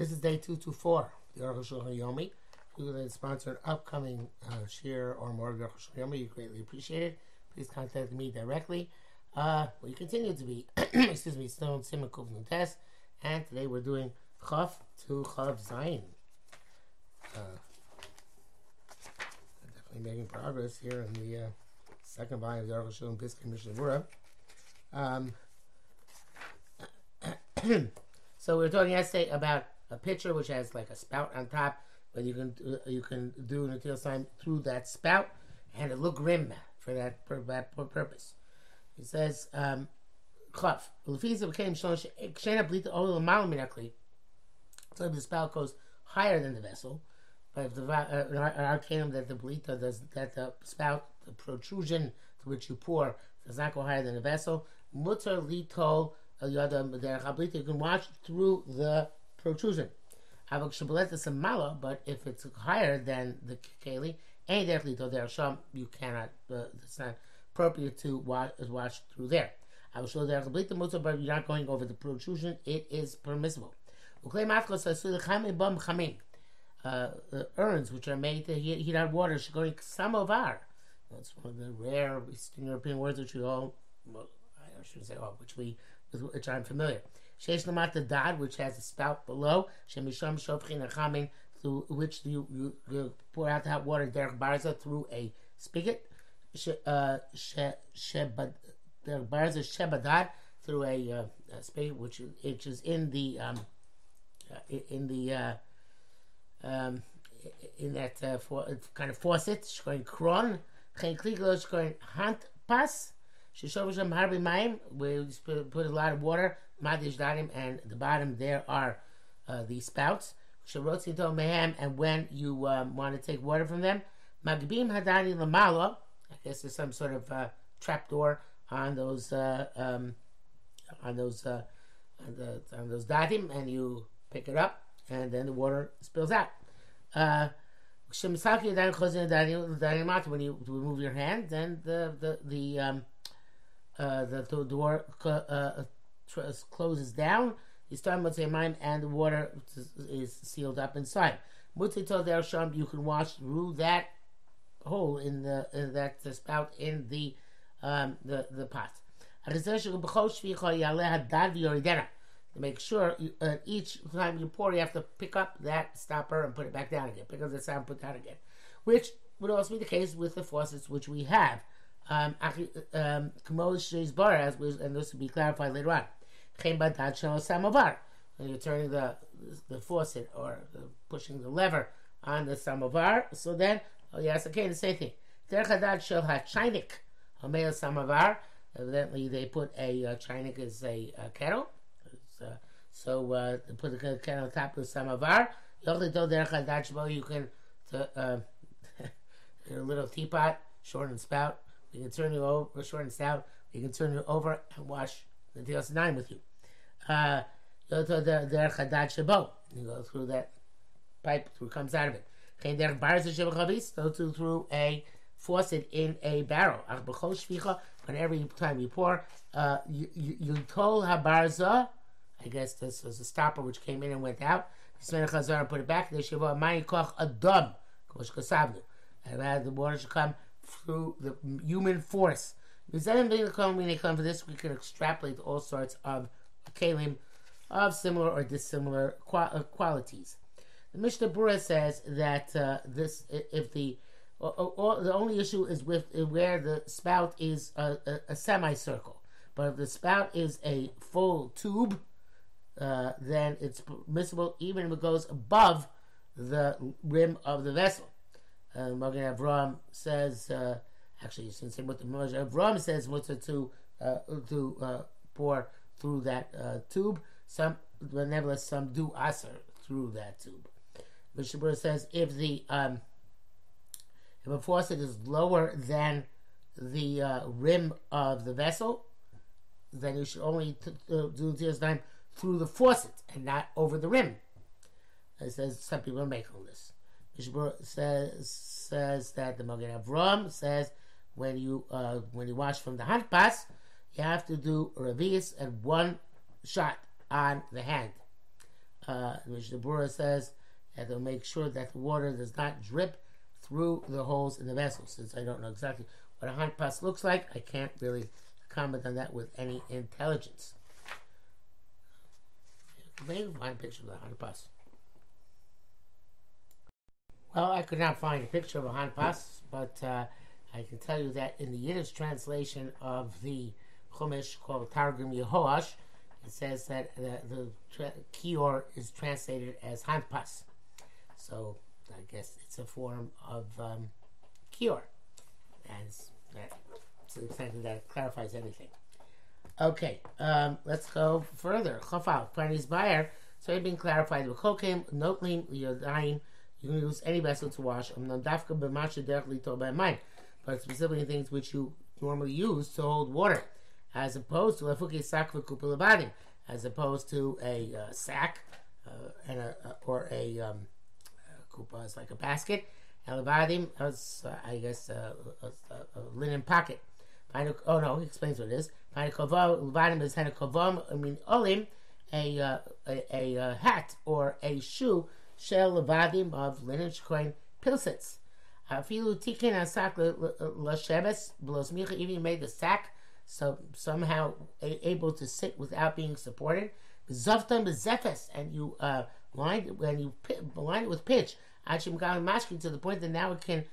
This is day 224, the Aruch HaShulchan Yomi. If you would sponsor an upcoming share or more of the Aruch HaShulchan Yomi, you greatly appreciate it. Please contact me directly. We continue to be, Stone Simon Kufnun Test, and today we're doing Chaf to Chav Zayin. Definitely making progress here in the second volume of the Aruch HaShulchan Piskei Mishnah Berurah. So we were talking yesterday about a pitcher which has like a spout on top, but you can do an until sign through that spout, and it looked grim for that purpose. It says, "Chaf lefiza became shena blita oil malaminakli." So if the spout goes higher than the vessel, but if the arcanum that the blita does, that the spout, the protrusion to which you pour, does not go higher than the vessel, mutar litol. You can watch through the protrusion. But if it's higher than the keli, and definitely you cannot. It's not appropriate to watch through there. But you're not going over the protrusion. It is permissible. Urns which are made to heat out water. Going samovar. That's one of the rare Eastern European words which we all. I shouldn't say all, which I'm familiar. Sheish lamata dad, which has a spout below. Shemisham shofchin achamin, through which you pour out the hot water derech barza through a spigot. Derech barza shebadad, through a spigot which is in that kind of faucet. Shkoin kron, chen kliglo, shkoin hant pas. Sheshobasham harbi maim, where you put a lot of water, madish darim, and the bottom there are the spouts. Sherotzin to mehem, and when you want to take water from them, magbim hadani lamala. I guess there's some sort of trapdoor on those dadim, and you pick it up, and then the water spills out. Shemisaki darim chozin darim mat. When you remove your hand, then the door closes down. You start mutzei mine, and the water is sealed up inside. Mutzei tol dersham, you can wash through that hole in the spout in the pot. To make sure each time you pour, you have to pick up that stopper and put it back down again. Pick up the stopper and put it down again, which would also be the case with the faucets which we have. And this will be clarified later on. When you're turning the faucet or pushing the lever on the samovar, so then, the same thing. Evidently, they put a chaynik as a kettle, so they put a kettle on top of the samovar. You can a little teapot, short and spout. You can turn you over, short and stout. You can turn you over and wash the Dios nine with you. You go through that pipe, through comes out of it. Go through a faucet in a barrel. Whenever time you pour, you toll habarza. I guess this was a stopper which came in and went out. And put it back. And the water should come through the human force. When they come to this, we can extrapolate all sorts of kalim of similar or dissimilar qualities. The Mishnah Berurah says that the only issue is with where the spout is a semicircle, but if the spout is a full tube, then it's permissible even if it goes above the rim of the vessel. Magen Avraham says, Magen Avraham says to pour through that tube. Nevertheless, some do aser through that tube. Mishnah Berurah says if a faucet is lower than the rim of the vessel, then you should only do this time through the faucet and not over the rim. It says some people are making this. Says that the Magen Avraham says when you wash from the hand pass, you have to do revius at one shot on the hand. Mishnah Berurah says that they'll make sure that the water does not drip through the holes in the vessel. Since I don't know exactly what a hot pot looks like, I can't really comment on that with any intelligence. Maybe you can find a picture of the hot pot. Well, I could not find a picture of a hot pot, but I can tell you that in the Yiddish translation of the Chumash called Targum Yehoash, it says that the kior is translated as handpas. So I guess it's a form of kior. And to the extent that that clarifies anything. Okay, let's go further. Chafal, Planis Bayer. So it's been clarified with Chokim, Notlim, Yodain. You can use any vessel to wash. But specifically things which you normally use to hold water. As opposed to a sack and a kupa is like a basket. Elevadim is I guess a linen pocket. Oh no, he explains what it is. Elevadim is a hat or a shoe. Shel levadim of linen shkoin pilsets. Afilu tikin asak l'shemes b'los micha. Even made the sack. So somehow able to sit without being supported. Zoftan b'zefes, and you line it with pitch. Achim galim mashkin, to the point that now it can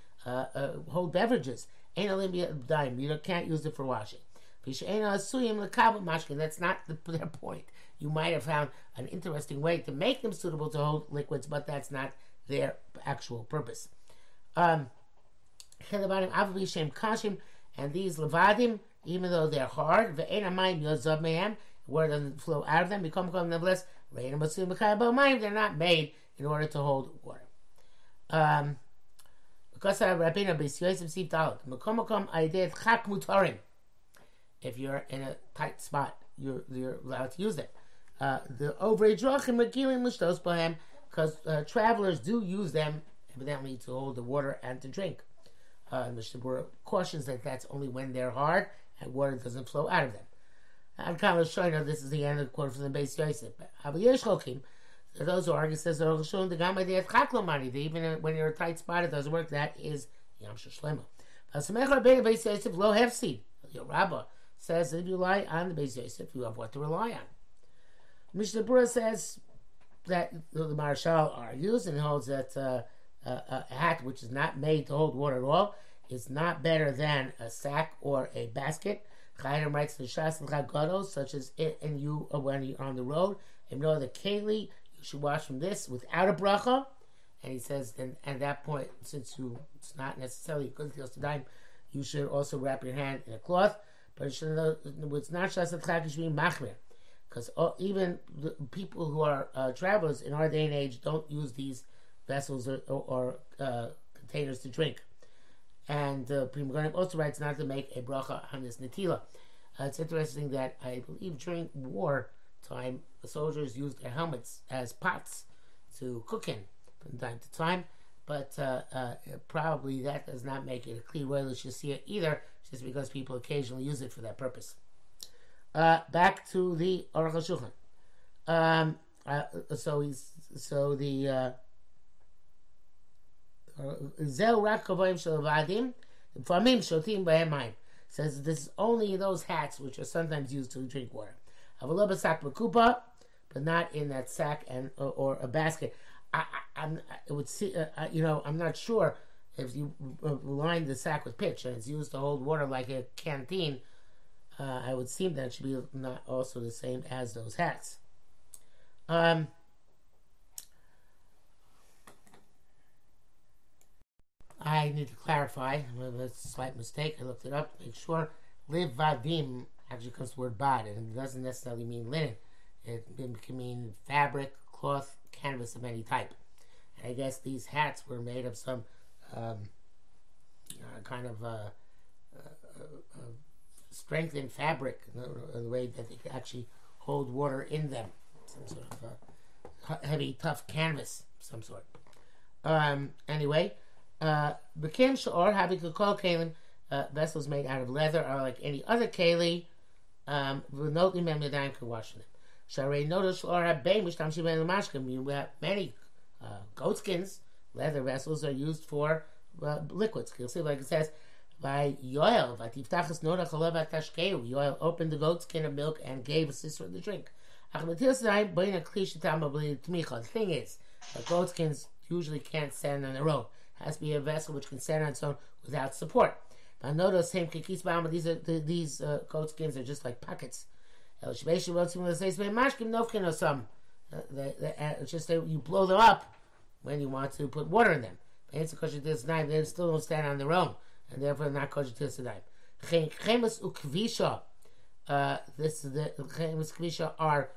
hold beverages. Ein alim dime, you can't use it for washing. Ein asuyim lekabel mashkin. That's not their point. You might have found an interesting way to make them suitable to hold liquids, but that's not their actual purpose. And these levadim, even though they're hard, water doesn't flow out of them, become nevertheless, they're not made in order to hold water. Because Rabbeinu Beis Yosef see talent. If you're in a tight spot, you're allowed to use it. The overage rochim regilim l'shtos bohem, because travelers do use them, evidently, to hold the water and to drink. Mishnah Berurah cautions that that's only when they're hard and water doesn't flow out of them. I'm kind of showing you this is the end of the quote from the Beis Yosef. Those who argue says that even when you're a tight spot, it doesn't work. That is Yamsha Shlema. Mechaber Beis Yosef lo hefsid. Your Rabbah says that if you rely on the Beis Yosef, you have what to rely on. Mishnah Berurah says that the Maharshal argues and holds that a hat which is not made to hold water at all is not better than a sack or a basket. Chayim writes the Shas L'Chagados, such as it and you when you're on the road. And know the keli, you should wash from this without a bracha. And he says, then at that point, since it's not necessarily a good deal to dine, you should also wrap your hand in a cloth. But it's not Shas L'Chag, it should be machmir. Because even the people who are travelers in our day and age don't use these vessels or containers to drink. And Prima Gonim also writes not to make a bracha on this netila. It's interesting that I believe during war time, the soldiers used their helmets as pots to cook in from time to time, but probably that does not make it a clear royal shasiya either, just because people occasionally use it for that purpose. Back to the Aruch HaShulchan. Says this is only those hats which are sometimes used to drink water, but not in that sack and or a basket. I would see. I'm not sure if you line the sack with pitch and it's used to hold water like a canteen. I would seem that it should be not also the same as those hats. I need to clarify. That's a slight mistake. I looked it up to make sure. Levadim actually comes to the word bod, and it doesn't necessarily mean linen. It can mean fabric, cloth, canvas of any type. And I guess these hats were made of some kind of strengthened fabric in the way that they could actually hold water in them. Some sort of heavy, tough canvas of some sort. Anyway. Became shor having a kol kalim. Vessels made out of leather are like any other keli. Remotely, memnadaim can wash them. So we noticed we have many goat skins, leather vessels are used for liquids. You'll see, like it says, by Yoel, Yoel opened the goat skin of milk and gave his sister the drink. The thing is, the goat skins usually can't stand on their own. It has to be a vessel which can stand on its own without support. But notice, these goat skins are just like pockets. It's just that you blow them up when you want to put water in them. They still don't stand on their own, and therefore they're not kosher till tonight. The chemus kvisha are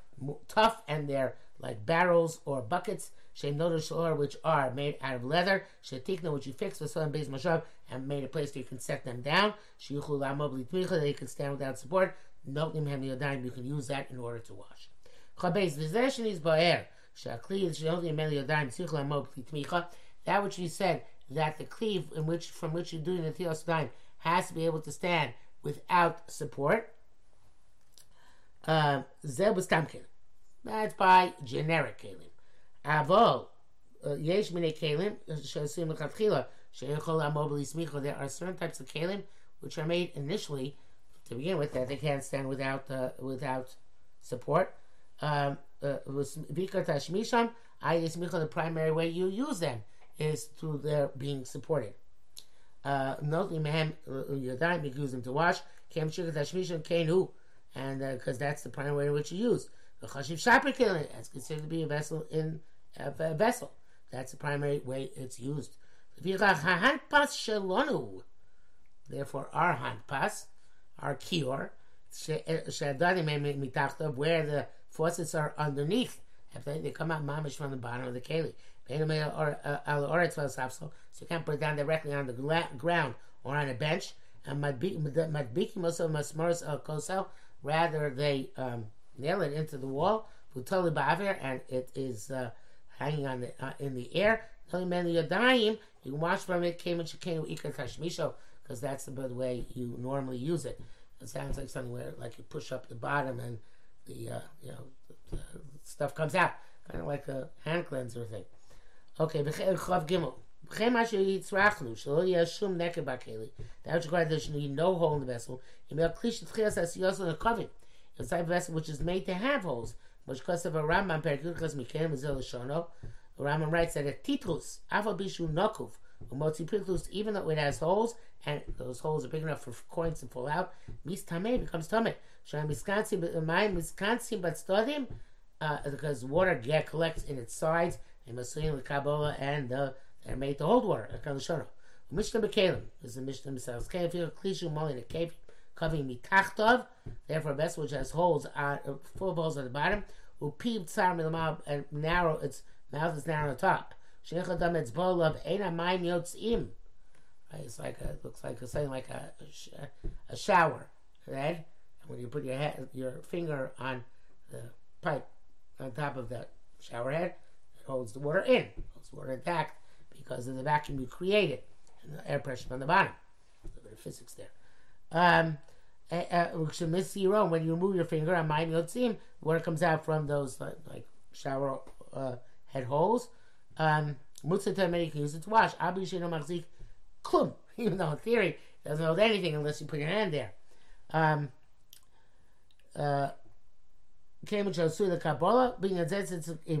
tough, and they're like barrels or buckets. Which are made out of leather. Shetikna, which you fix for some base mashab, and made a place where you can set them down. They can stand without support. Notim hem yodaim, you can use that in order to wash. That which we said, that the cleave from which you're doing the tiyos yodaim has to be able to stand without support. That's by generic kelim. Avol yesh minei kelim she'asim l'chatchila she'yechol amobli smicha. There are certain types of kelim which are made initially to begin with that they can't stand without support. Bika tashmisham ayesmicha. The primary way you use them is through their being supported. Not imhem yodaim, you use them to wash. Kem shika tashmisham keinu. And because that's the primary way in which you use. The chashiv shaper kelim, that's considered to be a vessel That's the primary way it's used. Therefore, our handpas, our kior, where the faucets are underneath, they come out mamish from the bottom of the keli. So you can't put it down directly on the ground or on a bench. And rather, they nail it into the wall, and it is hanging on in the air. You can wash from it, because that's the way you normally use it. It sounds like something where, like, you push up the bottom and the stuff comes out, kind of like a hand cleanser thing. Okay, that which requires there should be no hole in the vessel. It's the type of vessel which is made to have holes. Because of a Rambam, the Rambam writes that a titrus, afabishu nokuf, umotzi, even though it has holes, and those holes are big enough for coins to fall out, mistame becomes tame. Because water collects in its sides, and masuyin with kabola, and they're made to hold water. Mishnah bekalim is the Mishnah themselves. Kefir klishu moli the kefir. Covering mitachtov, therefore a vessel which has holes full of holes at the bottom, upi tsar milamab, and narrow, its mouth is narrow on the top. Sheichadam its bowl of ena mayim yotzim. Right, it looks like a shower, right? And when you put your finger on the pipe on top of the shower head, it holds the water in, it holds the water intact because of the vacuum you created and the air pressure from the bottom. A little bit of physics there. When you remove your finger, water comes out from those like shower head holes. You can use it to wash. Even though in theory it doesn't hold anything unless you put your hand there. It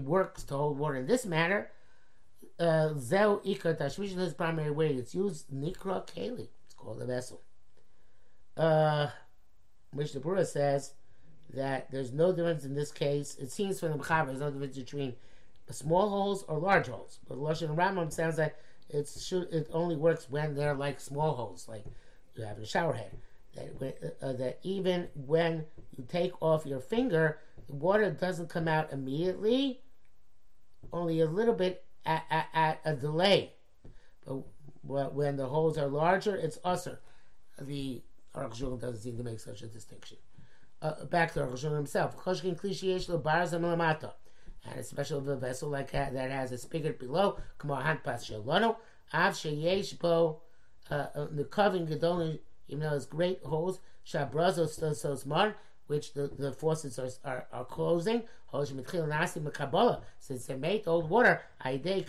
works to hold water in this manner. This primary way it's used, nikra keli. It's called the vessel. Mishnah Berurah says that there's no difference in this case. It seems from the Mechaber there's no difference between small holes or large holes. But Lashon and Rambam sounds like it only works when they're like small holes, like you have in a shower head. That even when you take off your finger, the water doesn't come out immediately, only a little bit at a delay. But when the holes are larger, it's usur. The Aruch HaShulchan doesn't seem to make such a distinction. Back to Aruch HaShulchan himself. And a special vessel like that has a spigot below. Even though there's great holes, which the faucets are closing. Since they make old water, by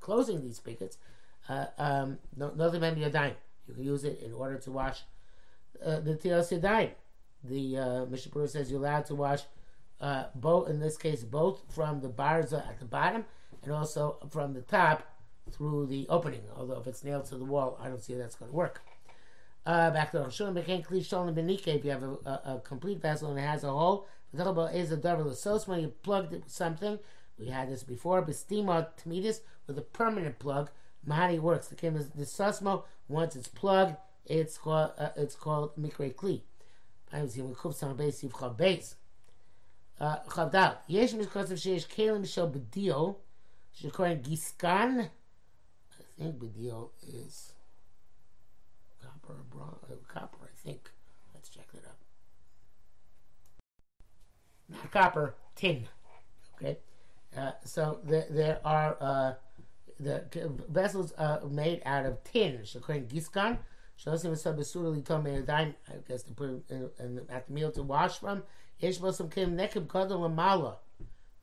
closing these spigots, you can use it in order to wash the tilas yadayim. The Mishnah Berurah says you're allowed to wash both, in this case, both from the barza at the bottom and also from the top through the opening. Although if it's nailed to the wall, I don't see how that's going to work. Back to Rambam. If you have a complete vessel and it has a hole, when you plugged it with something, we had this before, bestima tamidis, with a permanent plug. Mahani works. The came is the sosmo. Once it's plugged, it's called mikre kli. I was even kups on base if base. Chavdal. Yesh miskosav sheish kelim shel b'dio. Shekorin giskan. I think b'dio is copper or bronze. Copper, I think. Let's check that up. Not copper, tin. Okay. So there are the vessels made out of tin. Shekorin giskan. I guess to put in at the meal to wash from.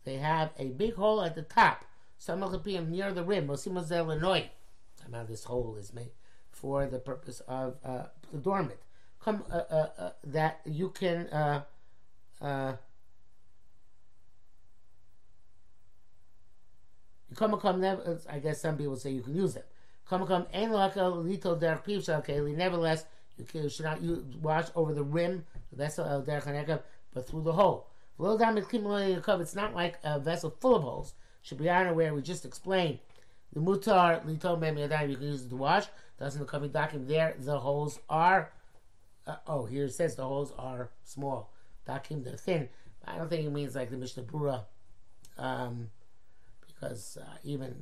They have a big hole at the top. Some of the near the rim. Somehow this hole is made for the purpose of the dormant. That you can. I guess some people say you can use it. Nevertheless, you should not wash over the rim, the vessel, but through the hole. It's not like a vessel full of holes. Should be on where we just explained. The mutar lito memi, you can use it to wash. Doesn't the coming document there? The holes are. Here it says the holes are small. Document they're thin. I don't think it means like the Mishnah Berurah, because even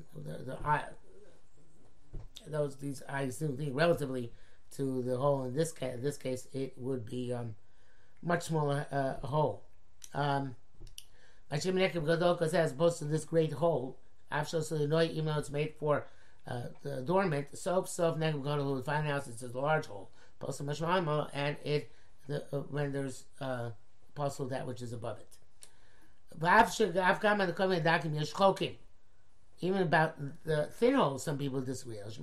these I assume think relatively to the hole in this case. In this case, it would be much smaller hole. Mashim Nekim Gadolka says, opposed to this great hole, Afshal Solinoi, even though it's made for the adornment, soap Nekim Gadol, fine house, it's a large hole. Postal Mashmamo, and it renders postal that which is above it. Even about the thin holes, some people disagree. But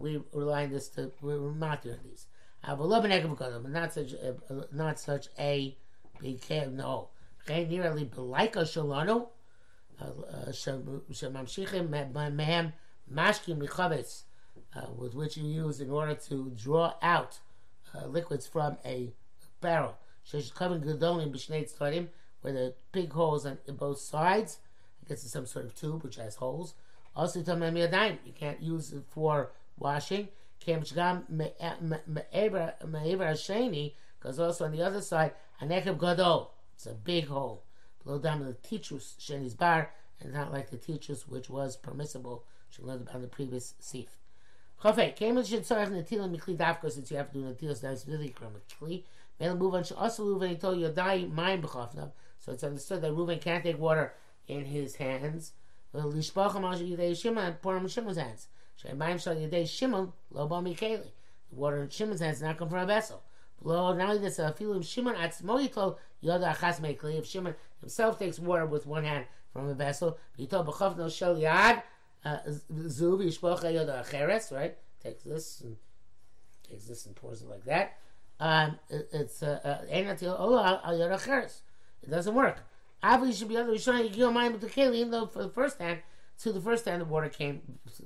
we rely on this to, we're not doing these. Not such a big cave, no. With which you use in order to draw out liquids from a barrel. Where there are big holes on both sides. This is some sort of tube which has holes. Also, you can't use it for washing. Because also on the other side, it's a big hole. Below down the titrus sheni's bar, and not like the titrus which was permissible. She learned about the previous sif. Since you have to do natilas, that is really chronically. So it's understood that Reuven can't take water in his hands, and pour in Shimon's hands. The water in Shimon's hands does not come from a vessel. Not only this, if Shimon himself takes water with one hand from a vessel, right? Takes this and pours it like that. It doesn't work. Obviously, should be other Rishonim Yagiu Mayim with the Keli, even though for the first hand, the water came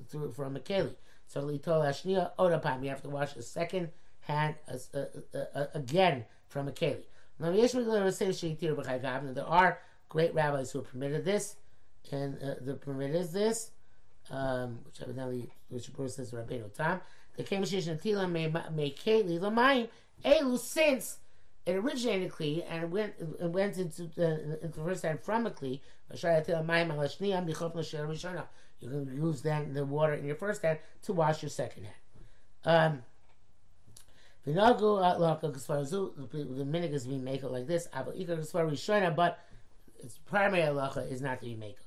through from a Keli. So Litol Ashnia Odapam, you have to wash a second hand again from a Keli. Now, there are great rabbis who permitted this, and the permit is this, which evidently, which Berurah says Rabbeinu Tam. The Kemishish Natila may Keli Lamayim Elu, since it originated kli and it went into the first hand from a kli. You can use then the water in your first hand to wash your second hand. The minhag we make it like this. But its primary halacha is not to be make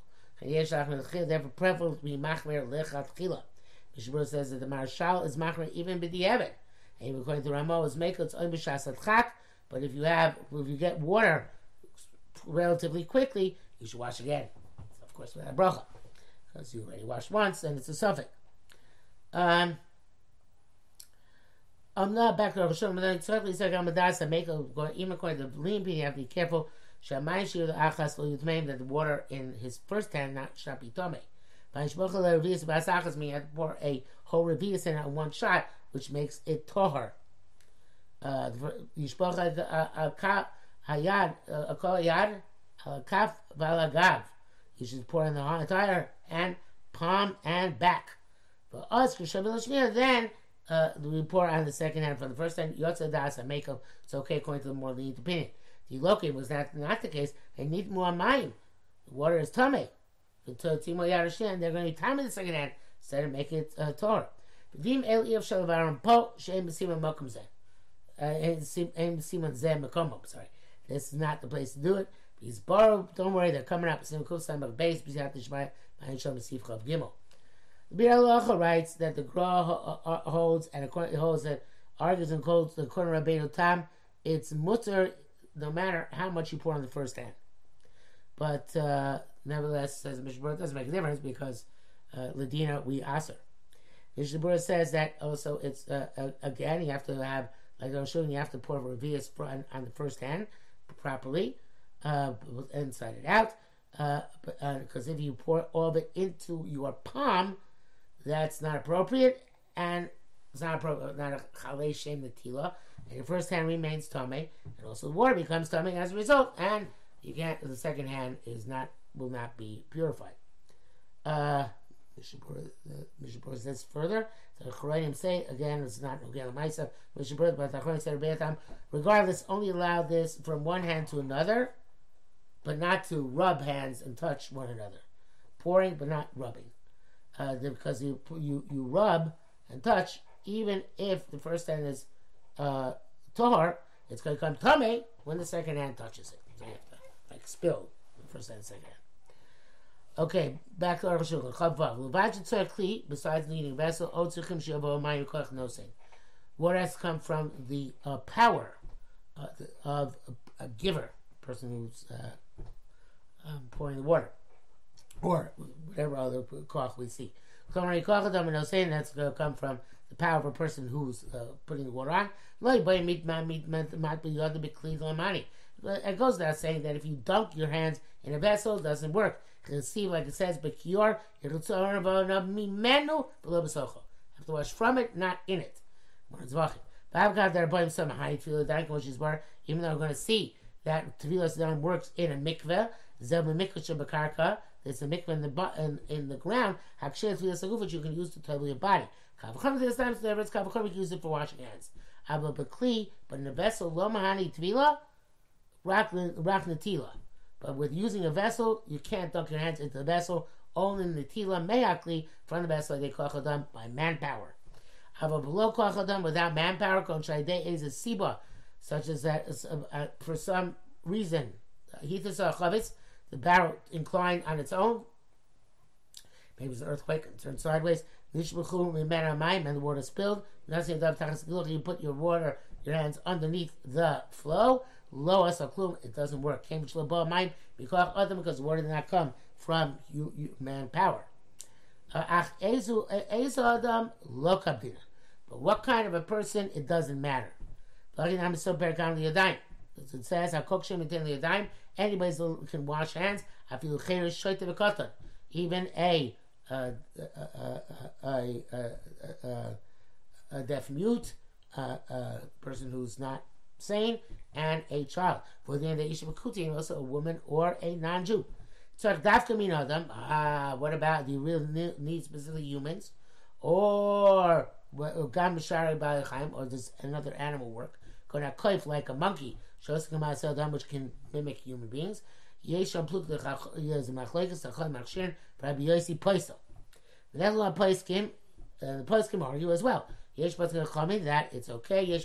it. Therefore, preferable to be machmer lechatchila. Mishnah Berurah says that the Maharshal is machmer even b'diavad. And according to Rambam, is mekel oim b'shas adchak. But if you get water relatively quickly, you should wash again. So of course, without a bracha, because you already washed once, and it's a suffix. I'm not back to Rosh Hashanah, but then certainly said Ramadasa make a even according to the lean being, you have to be careful. Shamayishu achas lo yutmeim, that the water in his first hand not shall be tome. By shmochel revius basachas, meaning you have to pour a whole revius in at one shot, which makes it tohar. Yishpocha hayad akol yad alakaf valagav. You should pour in the entire hand, palm and back. For us, then. The report on the second hand from the first hand, Yotza Das and Makeup, it's okay according to the more lenient opinion. The Loki was not the case. They need more mayim. The water is tummy. Until Timo Yarashin, they're going to be time in the second hand instead of making it Torah. Vim El Ev Shalavaram Po, Shem Siman Mokum Zeh. Siman Zeh Makomok, sorry. This is not the place to do it. He's borrowed, don't worry, they're coming up. Sim Kusan Bakbase, Bizat Shmai, Mahinshal Masif Chav Gimel. The Bir Halacha writes that the Gra holds and holds that argues and quotes the corner of Rabbeinu Tam. It's mutter no matter how much you pour on the first hand. But nevertheless, says Mishnah Berurah, it doesn't make a difference because Ladina we aser. Mishnah Berurah says that also it's again you have to have, like I was showing, you have to pour revius on the first hand properly inside and out because if you pour all of it into your palm. That's not appropriate, and it's not appropriate. Not a chalei shem netila, and the first hand remains tamei, and also the water becomes tamei as a result. And you can't. The second hand will not be purified. Mishnah Berurah says further. The Choranim say again, it's not again myself. Mishnah Berurah, but the Choranim said Rabbeinu Tam, regardless, only allow this from one hand to another, but not to rub hands and touch one another. Pouring, but not rubbing. Because you rub and touch, even if the first hand is tohar, it's going to come tummy when the second hand touches it. So you have to spill the first hand and second hand. Okay, back to our Aruch HaShulchan. Besides needing a vessel, water has come from the power of a giver, person who's pouring the water. Or whatever other koch we see. That's going to come from the power of a person who's putting the water on. It goes without saying that if you dunk your hands in a vessel, it doesn't work. Because see, like it says, you have to wash from it, not in it. Even though we're going to see that tevilas done works in a mikveh, it's a mikveh in the ground. Haksher tefillas aguf, which you can use to table your body. Kavacham this time, whenever it's kavacham, we can use it for washing hands. Abba bekli, but in a vessel, lo mahani tefila, rak netila. But with using a vessel, you can't dunk your hands into the vessel. Only netila meakli from the vessel they koach adam by manpower. Abba below koach adam without manpower, kon shaydei is a siba, such as that for some reason hitas achavitz. The barrel inclined on its own. Maybe it was an earthquake and turned sideways. And the water spilled. You put your hands underneath the flow. It doesn't work. Because the water did not come from manpower. But what kind of a person, it doesn't matter. It says, anybody can wash hands. Even a deaf mute, a person who's not sane, and a child. For the end of Ishmakuti, also a woman or a non-Jew. What about the real needs, specifically humans, or does another animal work? Like a monkey, which can mimic human beings. The poskim argue as well. That it's okay.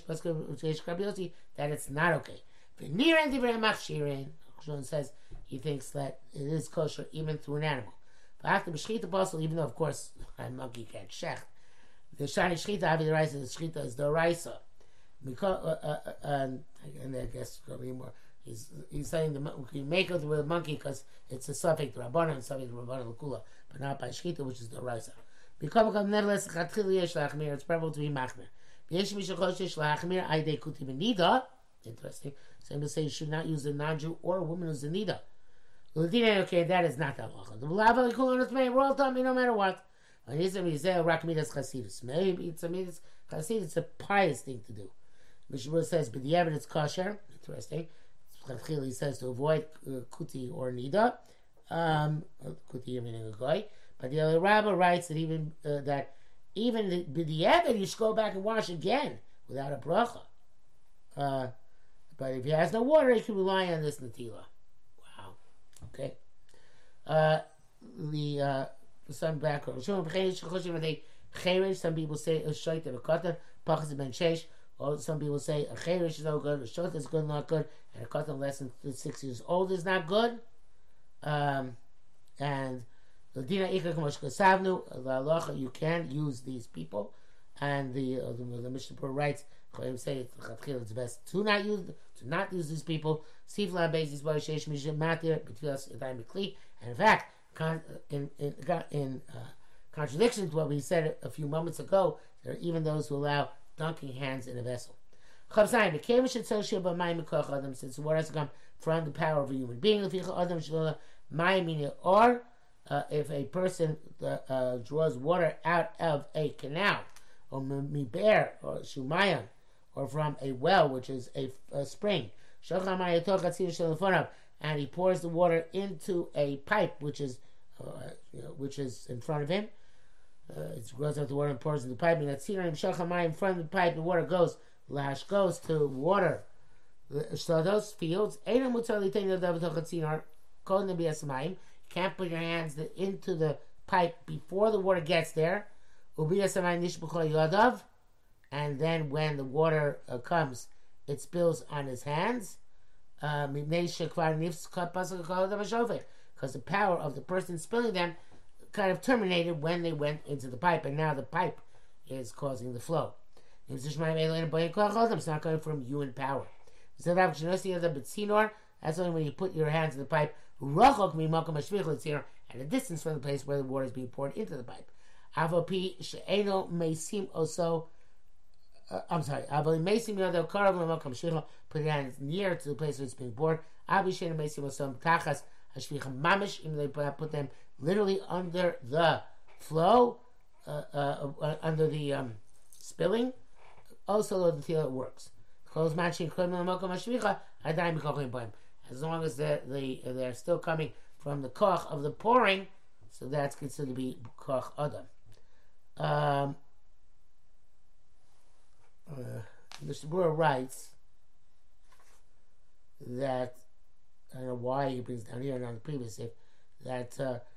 That it's not okay. Aruch says he thinks that it is kosher even through an animal. Even though, of course, a monkey can't shecht. The Shani Shechita, Avi the Raisa, the Shechita is the Raisa. And I guess probably more. He's saying you make it with a monkey because it's a suffix Rabbanan, suffix Rabbanan L'Kula, but not by Shechita, which is the Raisa. Nevertheless, it's preferable to be Machmir. Interesting. Same to say you should not use a non-Jew or a woman who's in Nida. Okay, that is not the halacha. The L'Ava L'Kula Nitmei, we're all talking no matter what. And he said, maybe it's a pious thing to do. Mishnah says, but the evidence kosher. Interesting. He says to avoid kuti or nida. Kuti meaning a goy. But the other rabbi writes that even the evidence you should go back and wash again without a bracha. But if he has no water, he can rely on this natila. Wow. Okay. Some back or some people say a shite of a katan, pachas ben shesh. Or some people say a cherish is no good, a shot is good, not good, and a katan less than 6 years old is not good. And the dina ikar k'mosh kasavnu the halacha you can use these people, and the Mishnah Berurah writes Chayim say it's best to not use these people. Sifla beis yisboi sheish mishim matir b'tfilas edayim b'kli. And in fact, in contradiction to what we said a few moments ago, there are even those who allow dunking hands in a vessel. Since water has come from the power of a human being, or if a person draws water out of a canal, or miber, or shumayim, or from a well, which is a spring, and he pours the water into a pipe, which is in front of him. It goes out the water and pours in the pipe. And that's here in Shachamai, from the pipe, the water goes. Lash goes to water. So those fields, can't put your hands into the pipe before the water gets there. And then when the water comes, it spills on his hands. Because the power of the person spilling them kind of terminated when they went into the pipe, and now the pipe is causing the flow. It's not coming from you in power. That's only when you put your hands in the pipe at a distance from the place where the water is being poured into the pipe. Put your hands near to the place where it's being poured. Put them literally under the flow, under the spilling. Also, the tefillah works. As long as they're still coming from the koch of the pouring, so that's considered to be koch adam. Mr. Berurah writes that, I don't know why he brings down here and on the previous if that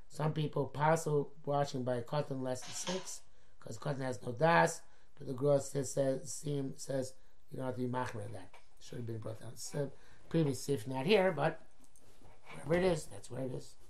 some people possible washing by cotton less than 6 because cotton has no das, but the gross says you don't have to be machmer on that. Should have been brought down. So, previous sif not here, but wherever it is, that's where it is.